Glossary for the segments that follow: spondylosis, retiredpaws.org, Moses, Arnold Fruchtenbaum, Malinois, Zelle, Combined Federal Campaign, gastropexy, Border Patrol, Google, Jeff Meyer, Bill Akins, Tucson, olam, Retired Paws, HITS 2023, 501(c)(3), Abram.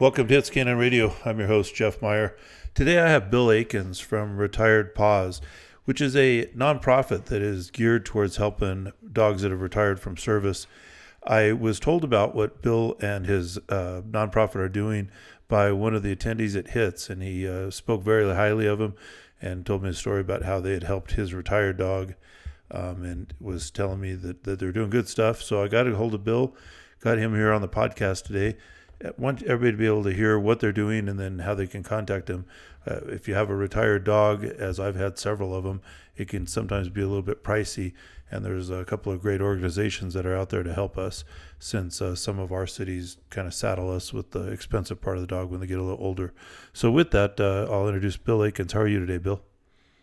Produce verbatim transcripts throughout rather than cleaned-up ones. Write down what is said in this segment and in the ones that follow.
Welcome to HITS Canine Radio. I'm your host, Jeff Meyer. Today I have Bill Akins from Retired Paws, which is a nonprofit that is geared towards helping dogs that have retired from service. I was told about what Bill and his uh, nonprofit are doing by one of the attendees at HITS, and he uh, spoke very highly of him and told me a story about how they had helped his retired dog, um, and was telling me that, that they're doing good stuff. So I got a hold of Bill, got him here on the podcast today. I want everybody to be able to hear what they're doing and then how they can contact them. Uh, if you have a retired dog, as I've had several of them, it can sometimes be a little bit pricey, and there's a couple of great organizations that are out there to help us, since uh, some of our cities kind of saddle us with the expensive part of the dog when they get a little older. So with that, uh, I'll introduce Bill Akins. How are you today, Bill?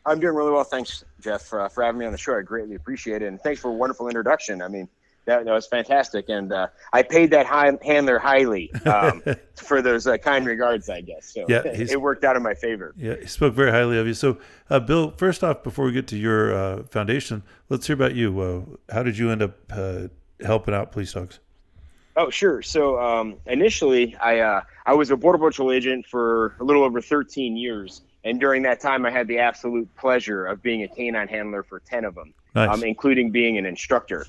I'm doing really well. Thanks, Jeff, uh, for having me on the show. I greatly appreciate it, and thanks for a wonderful introduction. I mean, That, that was fantastic, and uh, I paid that high, handler highly um, for those uh, kind regards, I guess. So yeah, it worked out in my favor. Yeah, he spoke very highly of you. So, uh, Bill, first off, before we get to your uh, foundation, let's hear about you. Uh, how did you end up uh, helping out police dogs? Oh, sure. So, um, initially, I uh, I was a Border Patrol agent for a little over thirteen years, and during that time, I had the absolute pleasure of being a canine handler for ten of them, nice. um, including being an instructor.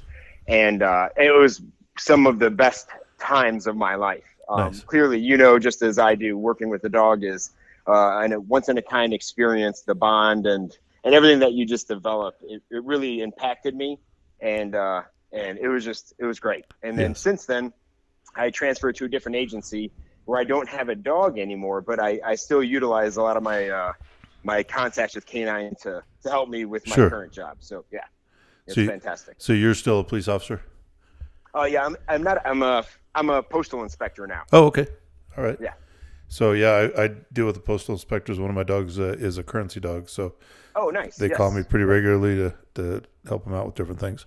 And uh, it was some of the best times of my life. Um, nice. Clearly, you know, just as I do, working with the dog is uh, a once-in-a-kind experience. The bond and, and everything that you just develop, it, it really impacted me. And uh, and it was just, it was great. And then yeah. since then, I transferred to a different agency where I don't have a dog anymore, but I, I still utilize a lot of my uh, my contacts with Canine to, to help me with my sure. current job. So, yeah. It's so you, fantastic. So you're still a police officer? Oh uh, yeah, I'm. I'm not. I'm a. I'm a postal inspector now. Oh okay, all right. Yeah. So yeah, I, I deal with the postal inspectors. One of my dogs uh, is a currency dog, so. Oh nice. They yes. call me pretty regularly to to help them out with different things.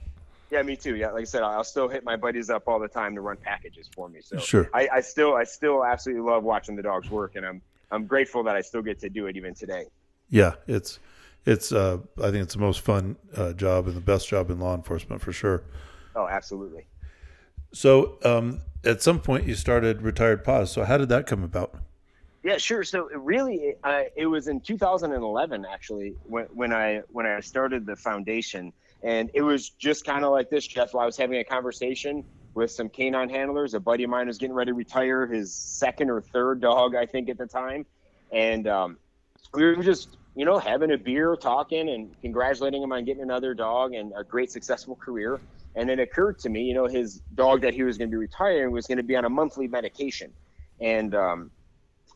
Yeah, me too. Yeah, like I said, I'll still hit my buddies up all the time to run packages for me. So sure. I, I still I still absolutely love watching the dogs work, and I'm I'm grateful that I still get to do it even today. Yeah, it's. It's, uh, I think it's the most fun uh, job and the best job in law enforcement for sure. Oh, absolutely. So um, at some point you started Retired Paws. So how did that come about? Yeah, sure. So it really, uh, it was in two thousand eleven actually when, when I when I started the foundation, and it was just kind of like this, Jeff. I was having a conversation with some canine handlers. A buddy of mine was getting ready to retire his second or third dog, I think, at the time, and um, we were just. You know, having a beer, talking, and congratulating him on getting another dog and a great successful career. And it occurred to me, you know, his dog that he was going to be retiring was going to be on a monthly medication. And, um,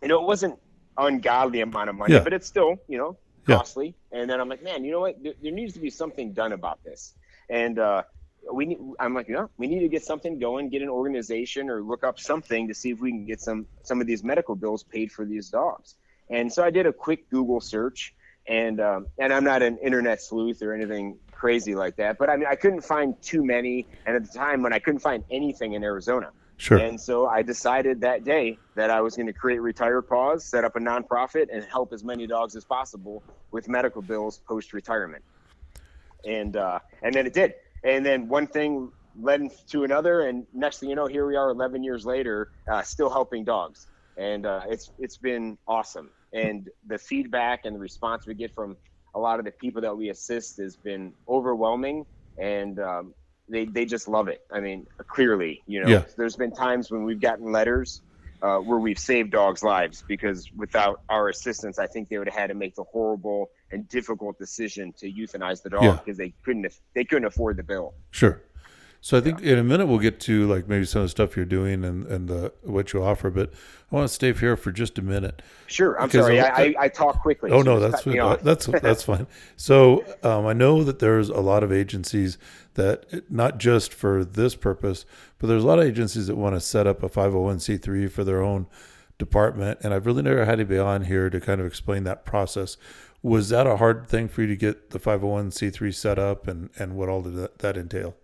you know, it wasn't ungodly amount of money, yeah. but it's still, you know, costly. Yeah. And then I'm like, man, you know what? There, there needs to be something done about this. And uh, we, need, I'm like, no, we need to get something going, get an organization or look up something to see if we can get some, some of these medical bills paid for these dogs. And so I did a quick Google search, and um, and I'm not an internet sleuth or anything crazy like that, but I mean, I couldn't find too many. And at the time when I couldn't find anything in Arizona. Sure. And so I decided that day that I was going to create Retired Paws, set up a nonprofit, and help as many dogs as possible with medical bills post-retirement. And, uh, and then it did. And then one thing led to another, and next thing you know, here we are eleven years later, uh, still helping dogs. And uh, it's it's been awesome. And the feedback and the response we get from a lot of the people that we assist has been overwhelming, and um, they, they just love it. I mean, clearly, you know, yeah. there's been times when we've gotten letters uh, where we've saved dogs' lives, because without our assistance, I think they would have had to make the horrible and difficult decision to euthanize the dog because yeah. they couldn't they couldn't afford the bill. Sure. So I think yeah. in a minute we'll get to like maybe some of the stuff you're doing and, and the, what you offer, but I want to stay here for just a minute. Sure. I'm sorry. I, I, I talk quickly. Oh, so no, that's that's that's fine. So um, I know that there's a lot of agencies that, not just for this purpose, but there's a lot of agencies that want to set up a five oh one c three for their own department, and I've really never had to be on here to kind of explain that process. Was that a hard thing for you to get the five oh one c three set up, and, and what all did that, that entail?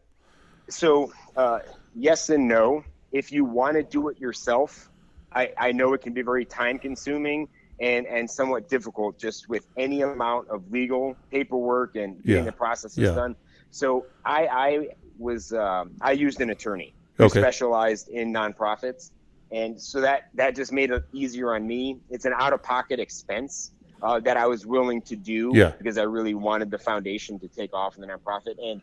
So uh, yes and no. If you want to do it yourself, I, I know it can be very time consuming and, and somewhat difficult just with any amount of legal paperwork and yeah. getting the processes yeah. done. So I, I was, um, I used an attorney who okay. specialized in nonprofits. And so that, that just made it easier on me. It's an out-of-pocket expense uh, that I was willing to do yeah. because I really wanted the foundation to take off in the nonprofit. And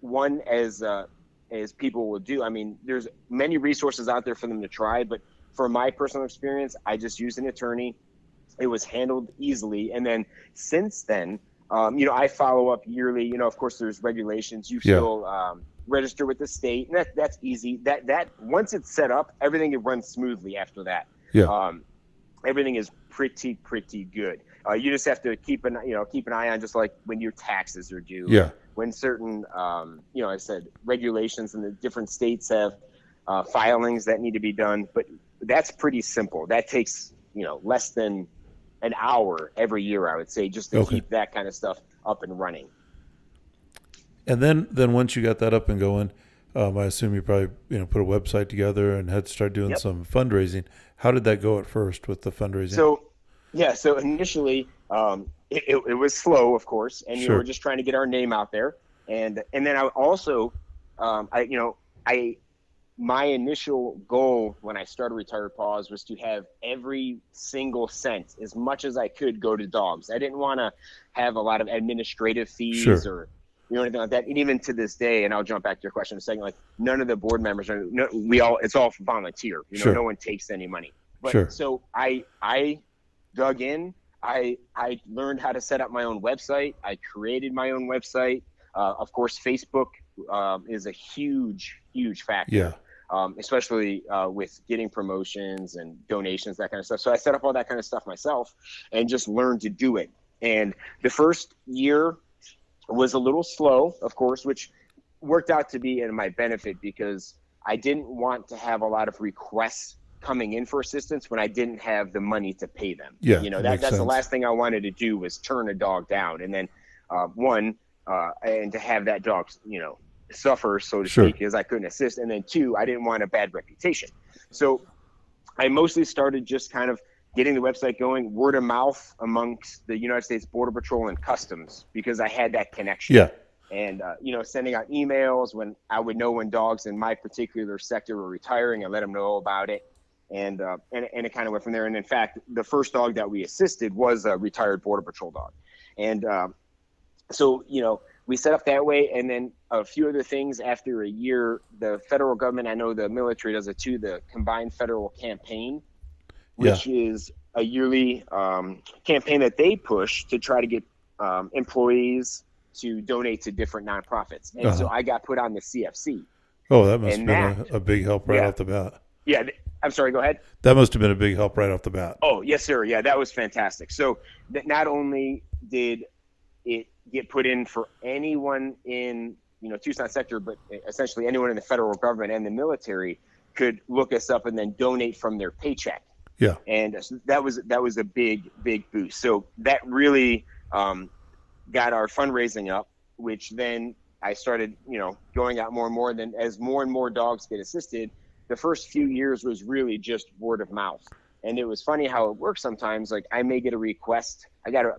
one, as uh, as people will do, I mean, there's many resources out there for them to try, but for my personal experience, I just used an attorney. It was handled easily. And then since then, um, you know, I follow up yearly. You know, of course, there's regulations. You yeah. still um, register with the state, and that, that's easy. That that once it's set up, everything it runs smoothly after that. Yeah. Um, everything is pretty, pretty good. Uh, you just have to keep an you know keep an eye on just like when your taxes are due. Yeah. When certain, um, you know, I said regulations in the different states have uh, filings that need to be done, but that's pretty simple. That takes, you know, less than an hour every year, I would say, just to okay. keep that kind of stuff up and running. And then, then once you got that up and going, um, I assume you probably, you know, put a website together and had to start doing yep. some fundraising. How did that go at first with the fundraising? So, yeah, so initially, um, It, it, it was slow, of course, and sure. we were just trying to get our name out there. And and then I also, um, I you know, I my initial goal when I started Retired Paws was to have every single cent, as much as I could, go to dogs. I didn't want to have a lot of administrative fees sure. or you know anything like that. And even to this day, and I'll jump back to your question in a second. Like none of the board members are no, we all it's all volunteer. You know, sure. no one takes any money. But sure. so I I dug in. I I learned how to set up my own website. I created my own website. Uh, of course, Facebook um, is a huge, huge factor, yeah. um, especially uh, with getting promotions and donations, that kind of stuff. So I set up all that kind of stuff myself and just learned to do it. And the first year was a little slow, of course, which worked out to be in my benefit because I didn't want to have a lot of requests coming in for assistance when I didn't have the money to pay them. Yeah, you know, that, that's sense. The last thing I wanted to do was turn a dog down. And then uh, one, uh, and to have that dog, you know, suffer, so to sure. speak, because I couldn't assist. And then two, I didn't want a bad reputation. So I mostly started just kind of getting the website going, word of mouth amongst the United States Border Patrol and Customs, because I had that connection. Yeah. And, uh, you know, sending out emails when I would know when dogs in my particular sector were retiring, I let them know about it. And, uh, and and it kind of went from there. And in fact, the first dog that we assisted was a retired Border Patrol dog. And um, so, you know, we set up that way. And then a few other things after a year, the federal government, I know the military does it too, the Combined Federal Campaign, which yeah. is a yearly um, campaign that they push to try to get um, employees to donate to different nonprofits. And uh-huh. so I got put on the C F C. Oh, that must and have been that, a, a big help right yeah, off the bat. Yeah. I'm sorry, go ahead. That must have been a big help right off the bat. Oh, yes, sir. Yeah, that was fantastic. So th- not only did it get put in for anyone in, you know, Tucson sector, but essentially anyone in the federal government and the military could look us up and then donate from their paycheck. Yeah. And that was that was a big, big boost. So that really um, got our fundraising up, which then I started, you know, going out more and more. Then as more and more dogs get assisted, the first few years was really just word of mouth. And it was funny how it works sometimes. Like I may get a request. I got a,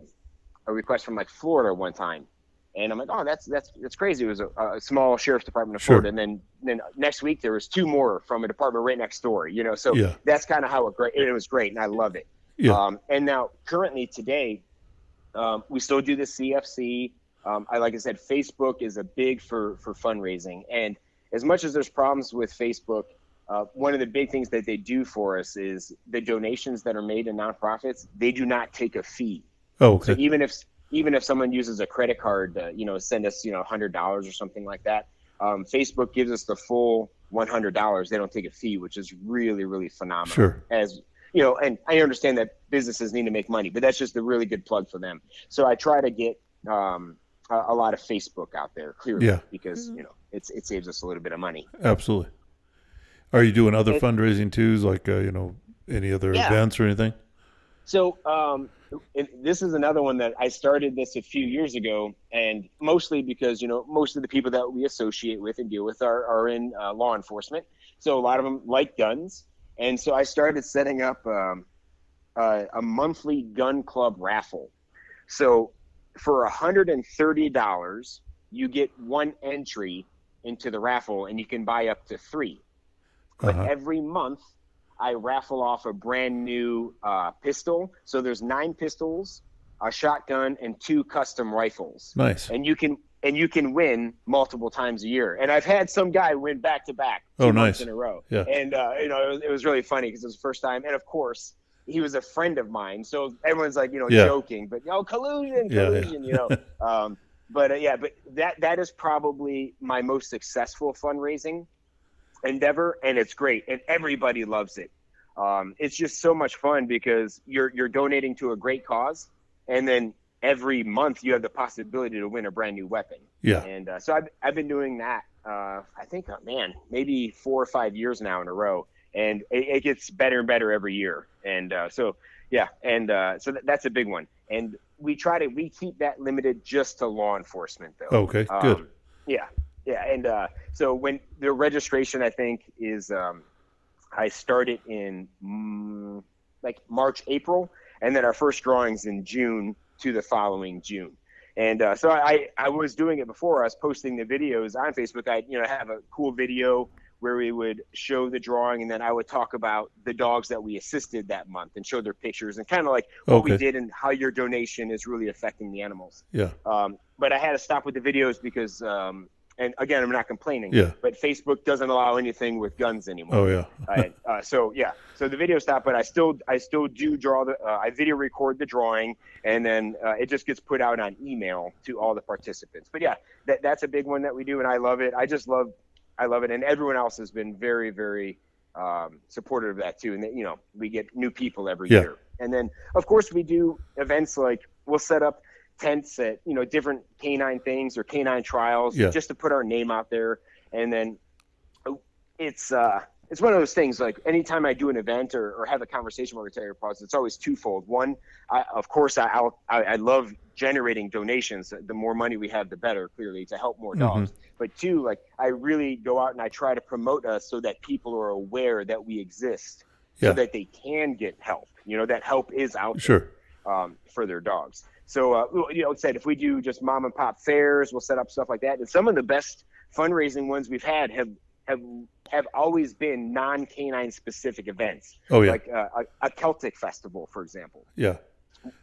a request from like Florida one time. And I'm like, oh, that's that's that's crazy. It was a, a small sheriff's department of sure. Florida. And then then next week there was two more from a department right next door, you know. So yeah. that's kind of how it great. It was great. And I loved it. Yeah. Um, and now currently today, um, we still do the C F C. Um, I, like I said, Facebook is a big for, for fundraising. And as much as there's problems with Facebook, Uh, one of the big things that they do for us is the donations that are made in nonprofits, they do not take a fee. Oh, okay. So even if even if someone uses a credit card to, you know, send us, you know, one hundred dollars or something like that, um, Facebook gives us the full one hundred dollars. They don't take a fee, which is really, really phenomenal. Sure. As you know, and I understand that businesses need to make money, but that's just a really good plug for them. So I try to get um, a, a lot of Facebook out there, clearly, yeah. because you know it's it saves us a little bit of money. Absolutely. Are you doing other fundraising too, like, uh, you know, any other yeah. events or anything? So um, it, this is another one that I started this a few years ago, and mostly because, you know, most of the people that we associate with and deal with are, are in uh, law enforcement. So a lot of them like guns. And so I started setting up um, a, a monthly gun club raffle. So for one hundred thirty dollars, you get one entry into the raffle, and you can buy up to three. But uh-huh. every month, I raffle off a brand new uh, pistol. So there's nine pistols, a shotgun, and two custom rifles. Nice. And you can and you can win multiple times a year. And I've had some guy win back to back two oh, months nice. in a row. Yeah. And uh, you know, it was, it was really funny because it was the first time. And of course, he was a friend of mine, so everyone's like, you know, yeah. joking, but oh, collusion, collusion, yeah, yeah. you know. Um, but uh, yeah, but that that is probably my most successful fundraising endeavor, and it's great, and everybody loves it. Um, it's just so much fun because you're you're donating to a great cause, and then every month you have the possibility to win a brand new weapon. Yeah. And uh, so I've I've been doing that. Uh, I think, oh, man, maybe four or five years now in a row, and it, it gets better and better every year. And uh, so yeah, and uh, so th- that's a big one. And we try to we keep that limited just to law enforcement though. Okay, um, good. Yeah. Yeah, and uh, so when the registration, I think, is um, I started in mm, like March, April, and then our first drawings in June to the following June. And uh, so I, I was doing it before. I was posting the videos on Facebook. I you know have a cool video where we would show the drawing, and then I would talk about the dogs that we assisted that month and show their pictures and kind of like what okay. we did and how your donation is really affecting the animals. Yeah. Um, but I had to stop with the videos because um, – and again, I'm not complaining, yeah. but Facebook doesn't allow anything with guns anymore. Oh yeah. I, uh, so yeah, so the video stopped, but I still, I still do draw the, uh, I video record the drawing, and then uh, it just gets put out on email to all the participants. But yeah, that that's a big one that we do, and I love it. I just love, I love it, and everyone else has been very, very um, supportive of that too. And that, you know, we get new people every yeah. year, and then of course we do events like we'll set up tents at, you know, different canine things or canine trials yeah. just to put our name out there. And then it's uh it's one of those things, like anytime I do an event or, or have a conversation with Retired Paws, it's always twofold. One, I, of course I, I I love generating donations. The more money we have, the better, clearly, to help more dogs. Mm-hmm. But two, like I really go out and I try to promote us so that people are aware that we exist yeah. so that they can get help. You know, that help is out sure. there, um, for their dogs. So, uh, you know, said if we do just mom and pop fairs, we'll set up stuff like that. And some of the best fundraising ones we've had have have, have always been non-canine specific events. Oh, yeah. Like uh, a, a Celtic festival, for example. Yeah.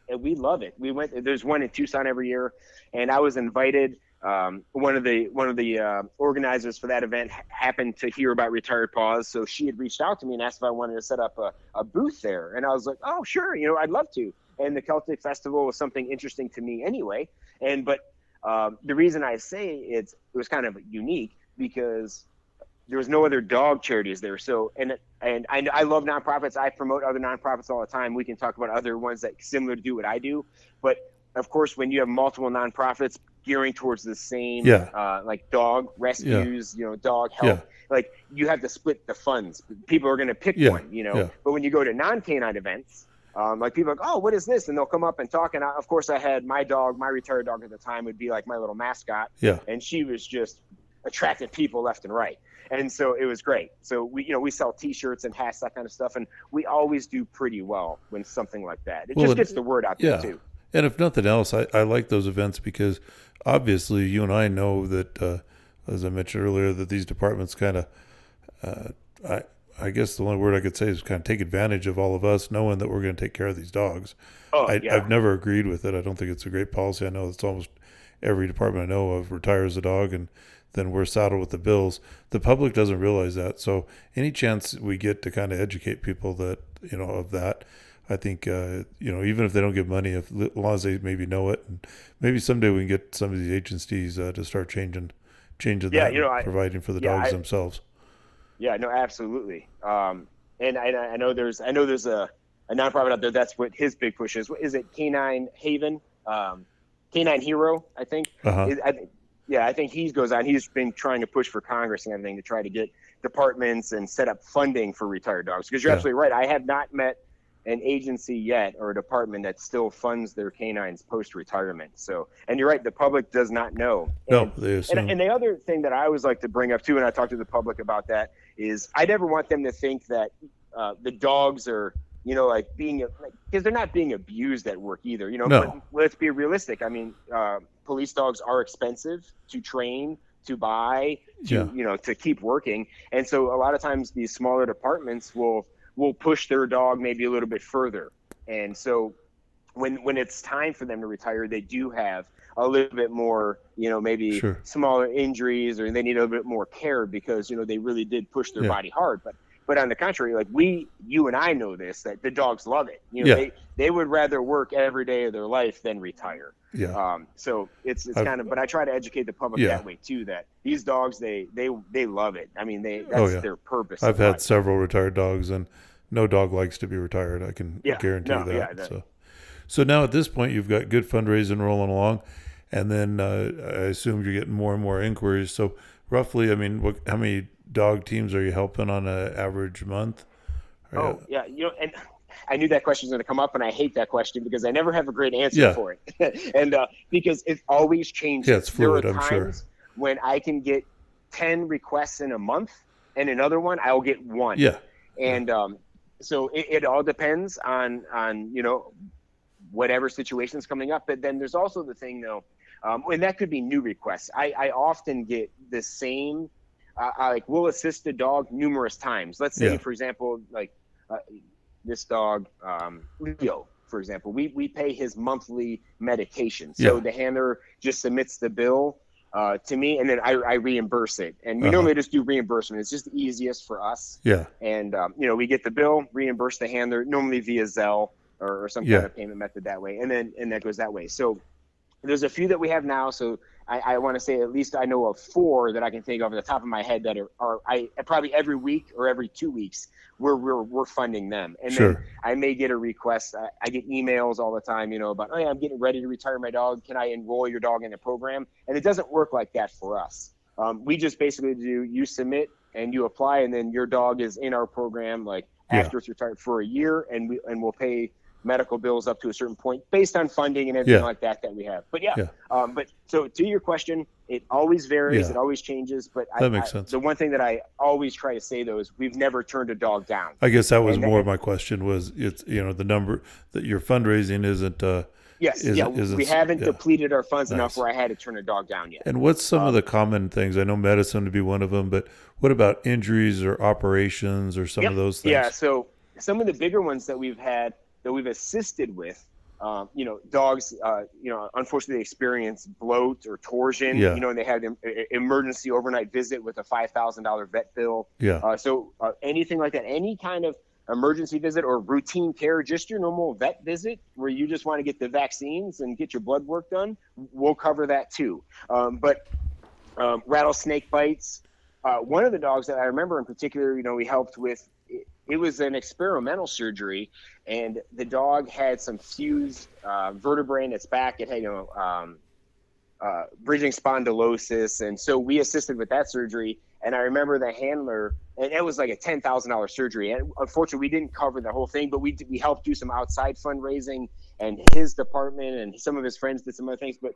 And we love it. We went. There's one in Tucson every year, and I was invited. Um, one of the one of the uh, organizers for that event happened to hear about Retired Paws, so she had reached out to me and asked if I wanted to set up a, a booth there. And I was like, oh, sure. You know, I'd love to. And the Celtic Festival was something interesting to me anyway. And but um, the reason I say it's it was kind of unique because there was no other dog charities there. So and and I, I love nonprofits. I promote other nonprofits all the time. We can talk about other ones that similar to do what I do. But of course, when you have multiple nonprofits gearing towards the same, yeah. uh, like dog rescues, yeah. you know, dog help, yeah. like you have to split the funds. People are going to pick yeah. one, you know. Yeah. But when you go to non-canine events. Um, like people are like, oh, what is this? And they'll come up and talk. And I, of course, I had my dog, my retired dog at the time would be like my little mascot. Yeah. And she was just attracting people left and right. And so it was great. So we, you know, we sell T-shirts and hats, that kind of stuff. And we always do pretty well when something like that. It well, just gets the word out yeah. there too. And if nothing else, I, I like those events because obviously you and I know that, uh, as I mentioned earlier, that these departments kind of, uh, I, I guess the only word I could say is kind of take advantage of all of us knowing that we're going to take care of these dogs. Oh, I, yeah. I've never agreed with it. I don't think it's a great policy. I know it's almost every department I know of retires a dog and then we're saddled with the bills. The public doesn't realize that. So any chance we get to kind of educate people that, you know, of that, I think, uh, you know, even if they don't give money, if, as long as they maybe know it, and maybe someday we can get some of these agencies uh, to start changing, changing yeah, that you know, and I, providing for the yeah, dogs I, themselves. Yeah, no, absolutely. Um, and I, I know there's, I know there's a, a nonprofit out there. That's what his big push is. Is it Canine Haven, um, Canine Hero? I think. Uh-huh. I, I, yeah, I think he goes on. He's been trying to push for Congress and everything to try to get departments and set up funding for retired dogs. Because you're yeah. absolutely right. I have not met an agency yet or a department that still funds their canines post-retirement. So, and you're right, the public does not know. And, no, they assume. And, and the other thing that I always like to bring up too, and I talk to the public about that, is I never want them to think that uh, the dogs are, you know, like being, like, because they're not being abused at work either. You know, no. But let's be realistic. I mean, uh, police dogs are expensive to train, to buy, to, yeah. you know, to keep working. And so a lot of times these smaller departments will, will push their dog maybe a little bit further. And so when when it's time for them to retire, they do have a little bit more, you know, maybe sure. smaller injuries, or they need a little bit more care because, you know, they really did push their yeah. body hard. But but on the contrary, like we, you and I know this, that the dogs love it. You know, yeah. they, they would rather work every day of their life than retire. Yeah. Um, so it's it's I've, kind of, but I try to educate the public yeah. that way too, that these dogs, they they they love it. I mean, they that's oh, yeah. their purpose. I've had life. Several retired dogs, and no dog likes to be retired. I can yeah. guarantee no, that. Yeah, that. So so now at this point, you've got good fundraising rolling along, and then uh, I assume you're getting more and more inquiries. So roughly, I mean, what, how many dog teams are you helping on an average month? Or, oh, yeah. You know, and I knew that question was going to come up, and I hate that question because I never have a great answer yeah. for it. and uh, because it always changes. Yeah, it's fluid, there are times I'm sure. when I can get ten requests in a month, and another one, I'll get one. Yeah. And um, so it, it all depends on, on, you know, whatever situation's coming up. But then there's also the thing, though, um, and that could be new requests. I, I often get the same, uh, I, like, we'll assist the dog numerous times. Let's say, yeah. for example, like, uh, this dog, um, Leo, for example, we, we pay his monthly medication. So yeah. the handler just submits the bill uh, to me, and then I, I reimburse it. And we uh-huh. normally just do reimbursement. It's just the easiest for us. Yeah. And, um, you know, we get the bill, reimburse the handler, normally via Zelle or, or some yeah. kind of payment method that way. And then, and that goes that way. So there's a few that we have now. So I, I want to say at least I know of four that I can think of at the top of my head that are, are I probably every week or every two weeks we're we're, we're funding them. And sure. then I may get a request. I, I get emails all the time, you know, about, oh, yeah, I'm getting ready to retire my dog. Can I enroll your dog in the program? And it doesn't work like that for us. Um, we just basically do, you submit and you apply, and then your dog is in our program, like yeah. after it's retired for a year, and we and we'll pay medical bills up to a certain point based on funding and everything yeah. like that that we have. But yeah, yeah. Um, but so to your question, it always varies. Yeah. It always changes. But that I, makes I, sense. The one thing that I always try to say, though, is we've never turned a dog down. I guess that was and more then, my question was, it's, you know, the number that your fundraising isn't. Uh, yes. Isn't, yeah. Isn't, we haven't yeah. depleted our funds nice. Enough where I had to turn a dog down yet. And what's some um, of the common things? I know medicine would be one of them, but what about injuries or operations or some yep. of those things? Yeah. So some of the bigger ones that we've had, that we've assisted with, um, you know, dogs, uh, you know, unfortunately experience bloat or torsion, yeah. you know, and they had an emergency overnight visit with a five thousand dollars vet bill. Yeah. Uh, so uh, anything like that, any kind of emergency visit or routine care, just your normal vet visit where you just want to get the vaccines and get your blood work done, we'll cover that too. Um, but um, rattlesnake bites, uh, one of the dogs that I remember in particular, you know, we helped with, it was an experimental surgery, and the dog had some fused uh, vertebrae in its back. It had, you know, um, uh, bridging spondylosis, and so we assisted with that surgery. And I remember the handler, and it was like a ten thousand dollar surgery. And unfortunately, we didn't cover the whole thing, but we we helped do some outside fundraising, and his department and some of his friends did some other things, but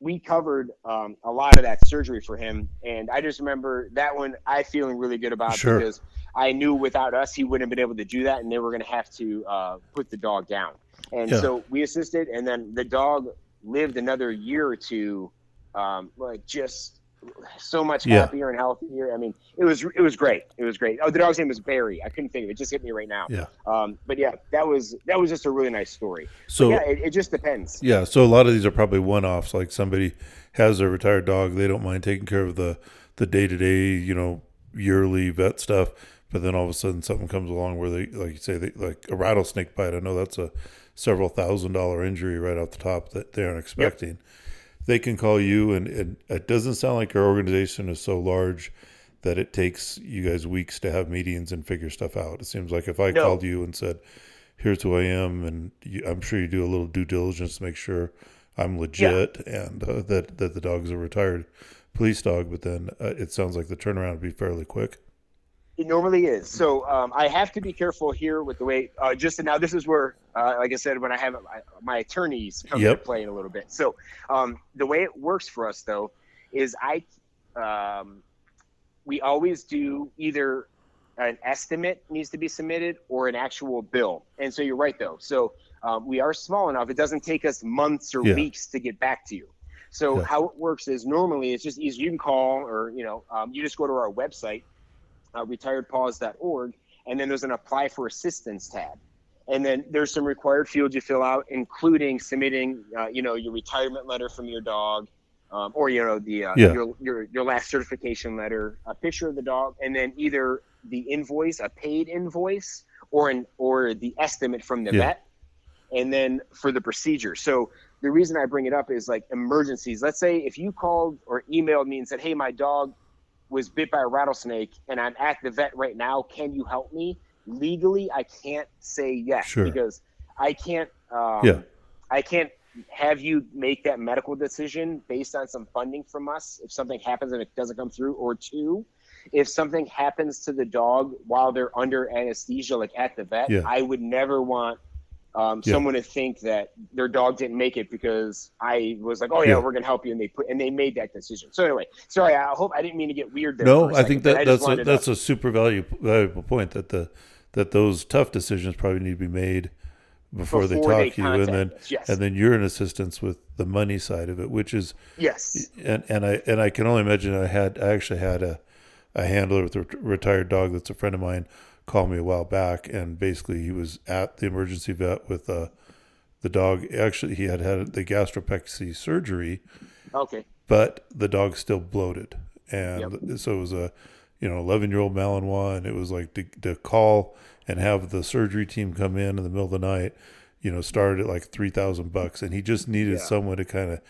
we covered um, a lot of that surgery for him. And I just remember that one I feeling really good about sure. because I knew without us, he wouldn't have been able to do that, and they were going to have to uh, put the dog down. And yeah. so we assisted, and then the dog lived another year or two, um, like just so much happier yeah. and healthier. I mean, it was it was great. It was great. Oh, the dog's name was Barry. I couldn't think of it. It just hit me right now. Yeah. Um, but yeah, that was that was just a really nice story. So but yeah, it, it just depends. Yeah. So a lot of these are probably one-offs. Like somebody has a retired dog, they don't mind taking care of the the day-to-day, you know, yearly vet stuff. But then all of a sudden something comes along where they, like you say, they, like a rattlesnake bite. I know that's a several thousand dollar injury right off the top that they aren't expecting. Yep. They can call you, and, and it doesn't sound like your organization is so large that it takes you guys weeks to have meetings and figure stuff out. It seems like if I no. called you and said, here's who I am, and you, I'm sure you do a little due diligence to make sure I'm legit yeah. and uh, that, that the dog's a retired police dog. But then uh, it sounds like the turnaround would be fairly quick. It normally is. So um, I have to be careful here with the way uh, just now. This is where, uh, like I said, when I have my, my attorneys come yep. into play in a little bit. So um, the way it works for us, though, is I um, we always do either an estimate needs to be submitted or an actual bill. And so you're right, though. So um, we are small enough. It doesn't take us months or yeah. weeks to get back to you. So yeah. how it works is normally it's just easy. You can call or, you know, um, you just go to our website. Uh, retired paws dot org, and then there's an apply for assistance tab, and then there's some required fields you fill out, including submitting uh, you know, your retirement letter from your dog, um, or you know the uh, yeah. your, your your last certification letter, a picture of the dog, and then either the invoice, a paid invoice, or an or the estimate from the yeah. vet, and then for the procedure. So the reason I bring it up is like emergencies. Let's say if you called or emailed me and said, hey, my dog was bit by a rattlesnake and I'm at the vet right now, can you help me? Legally, I can't say yes sure. because I can't um, yeah. I can't have you make that medical decision based on some funding from us if something happens and it doesn't come through, or two, if something happens to the dog while they're under anesthesia, like at the vet, yeah. I would never want um, yeah. someone to think that their dog didn't make it because I was like, oh yeah, yeah. we're going to help you. And they put, and they made that decision. So anyway, sorry, I hope I didn't mean to get weird there. No, I think that, that's a, that's up. a super value, valuable point that the, that those tough decisions probably need to be made before, before they talk to you. And then, yes. and then you're in assistance with the money side of it, which is, yes. And, and I, and I can only imagine I had, I actually had a, a handler with a retired dog that's a friend of mine called me a while back, and basically he was at the emergency vet with uh, the dog. Actually, he had had the gastropexy surgery. Okay. But the dog still bloated, and yep. so it was a, you know, eleven-year-old Malinois, and it was like to, to call and have the surgery team come in in the middle of the night. You know, started at like three thousand bucks, and he just needed yeah. someone to kind of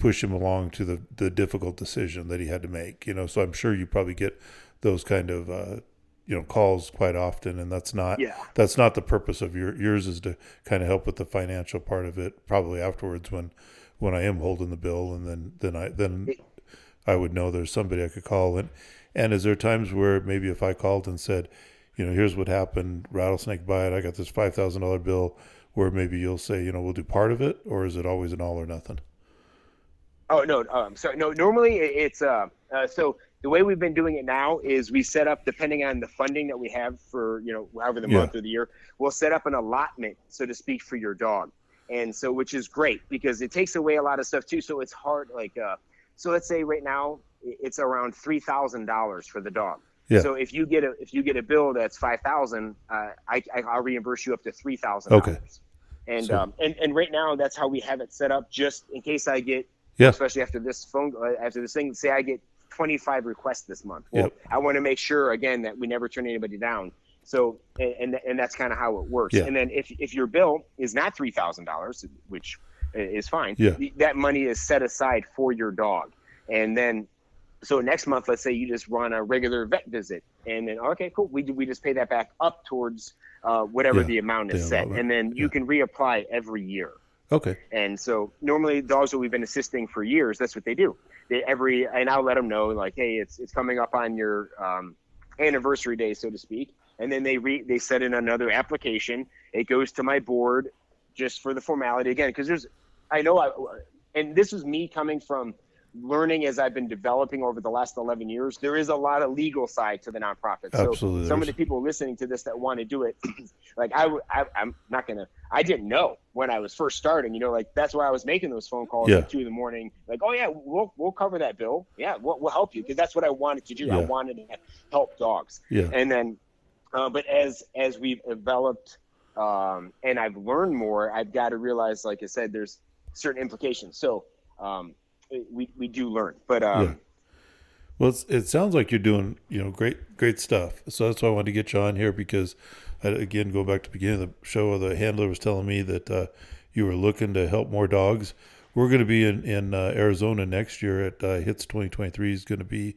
push him along to the the difficult decision that he had to make. You know, so I'm sure you probably get those kind of. Uh, you know, calls quite often, and that's not, yeah. that's not the purpose of your, yours is to kind of help with the financial part of it probably afterwards when, when I am holding the bill, and then, then I, then I would know there's somebody I could call. And, and is there times where maybe if I called and said, you know, here's what happened, rattlesnake bite, I got this five thousand dollars bill, where maybe you'll say, you know, we'll do part of it, or is it always an all or nothing? Oh, no. Um, so no, normally it's, uh, uh so the way we've been doing it now is we set up, depending on the funding that we have for, you know, however the yeah. month or the year, we'll set up an allotment, so to speak, for your dog. And so, which is great because it takes away a lot of stuff too. So it's hard, like, uh, so let's say right now it's around three thousand dollars for the dog. Yeah. So if you get a, if you get a bill that's five thousand, uh, I, I, I'll reimburse you up to three thousand dollars. Okay. And, so. um, and, and right now that's how we have it set up, just in case I get, yeah. especially after this phone, after this thing, say I get twenty-five requests this month. Well, yep. I want to make sure again that we never turn anybody down. So, and and that's kind of how it works. Yeah. And then if if your bill is not three thousand dollars, which is fine, yeah. that money is set aside for your dog. And then, so next month, let's say you just run a regular vet visit, and then okay, cool, we we just pay that back up towards uh, whatever yeah. the amount is yeah, set, and then you yeah. can reapply every year. Okay. And so normally dogs that we've been assisting for years, that's what they do. They every, and I'll let them know like, hey, it's it's coming up on your um, anniversary day, so to speak. And then they re, they set in another application. It goes to my board just for the formality again, because there's, I know, I, and this is me coming from learning as I've been developing over the last eleven years. There is a lot of legal side to the nonprofit. Absolutely. So some of the people listening to this that want to do it, like I, I, I'm not gonna. I didn't know when I was first starting. You know, like that's why I was making those phone calls yeah. at two in the morning. Like, oh yeah, we'll we'll cover that bill. Yeah, we'll we'll help you, because that's what I wanted to do. Yeah. I wanted to help dogs. Yeah. And then, uh, but as as we've developed, um, and I've learned more, I've got to realize, like I said, there's certain implications. So. Um, We we do learn, but um, yeah. well, it's, it sounds like you're doing, you know, great great stuff. So that's why I wanted to get you on here, because I, again, go back to the beginning of the show, the handler was telling me that uh, you were looking to help more dogs. We're going to be in in uh, Arizona next year at uh, HITS twenty twenty-three. Is going to be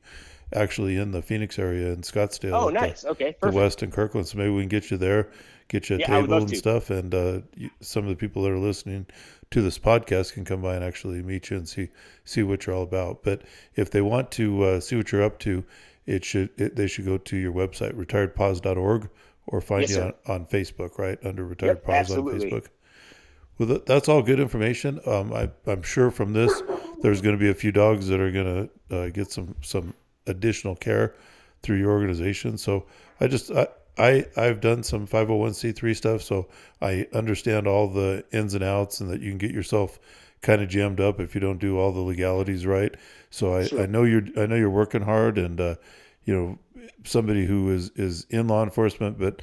actually in the Phoenix area in Scottsdale. Oh, nice. The, okay, perfect. The West and Kirkland. So maybe we can get you there, get you a yeah, table and to. stuff, and uh, you, some of the people that are listening to this podcast can come by and actually meet you and see see what you're all about. But if they want to uh, see what you're up to, it should it, they should go to your website, retired paws dot org, or find yes, you on, on Facebook, right, under Retired yep, Paws absolutely. on Facebook. Well, that's all good information. Um, I, I'm sure from this, there's going to be a few dogs that are going to uh, get some some additional care through your organization. So I just I, I I've done some five oh one c three stuff, so I understand all the ins and outs, and that you can get yourself kind of jammed up if you don't do all the legalities right. So I, sure. I know you're I know you're working hard, and uh, you know, somebody who is, is in law enforcement, but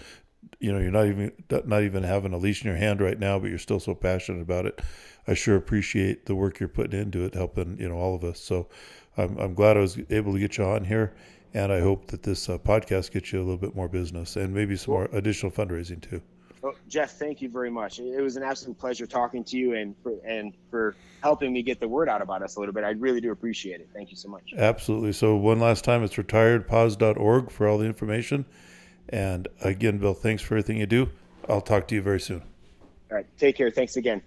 you know, you're not even not even having a leash in your hand right now, but you're still so passionate about it. I sure appreciate the work you're putting into it, helping, you know, all of us. So I'm I'm glad I was able to get you on here, and I hope that this uh, podcast gets you a little bit more business and maybe some more additional fundraising too. Well, Jeff, thank you very much. It was an absolute pleasure talking to you, and for, and for helping me get the word out about us a little bit. I really do appreciate it. Thank you so much. Absolutely. So one last time, it's retired paws dot org for all the information. And again, Bill, thanks for everything you do. I'll talk to you very soon. All right. Take care. Thanks again.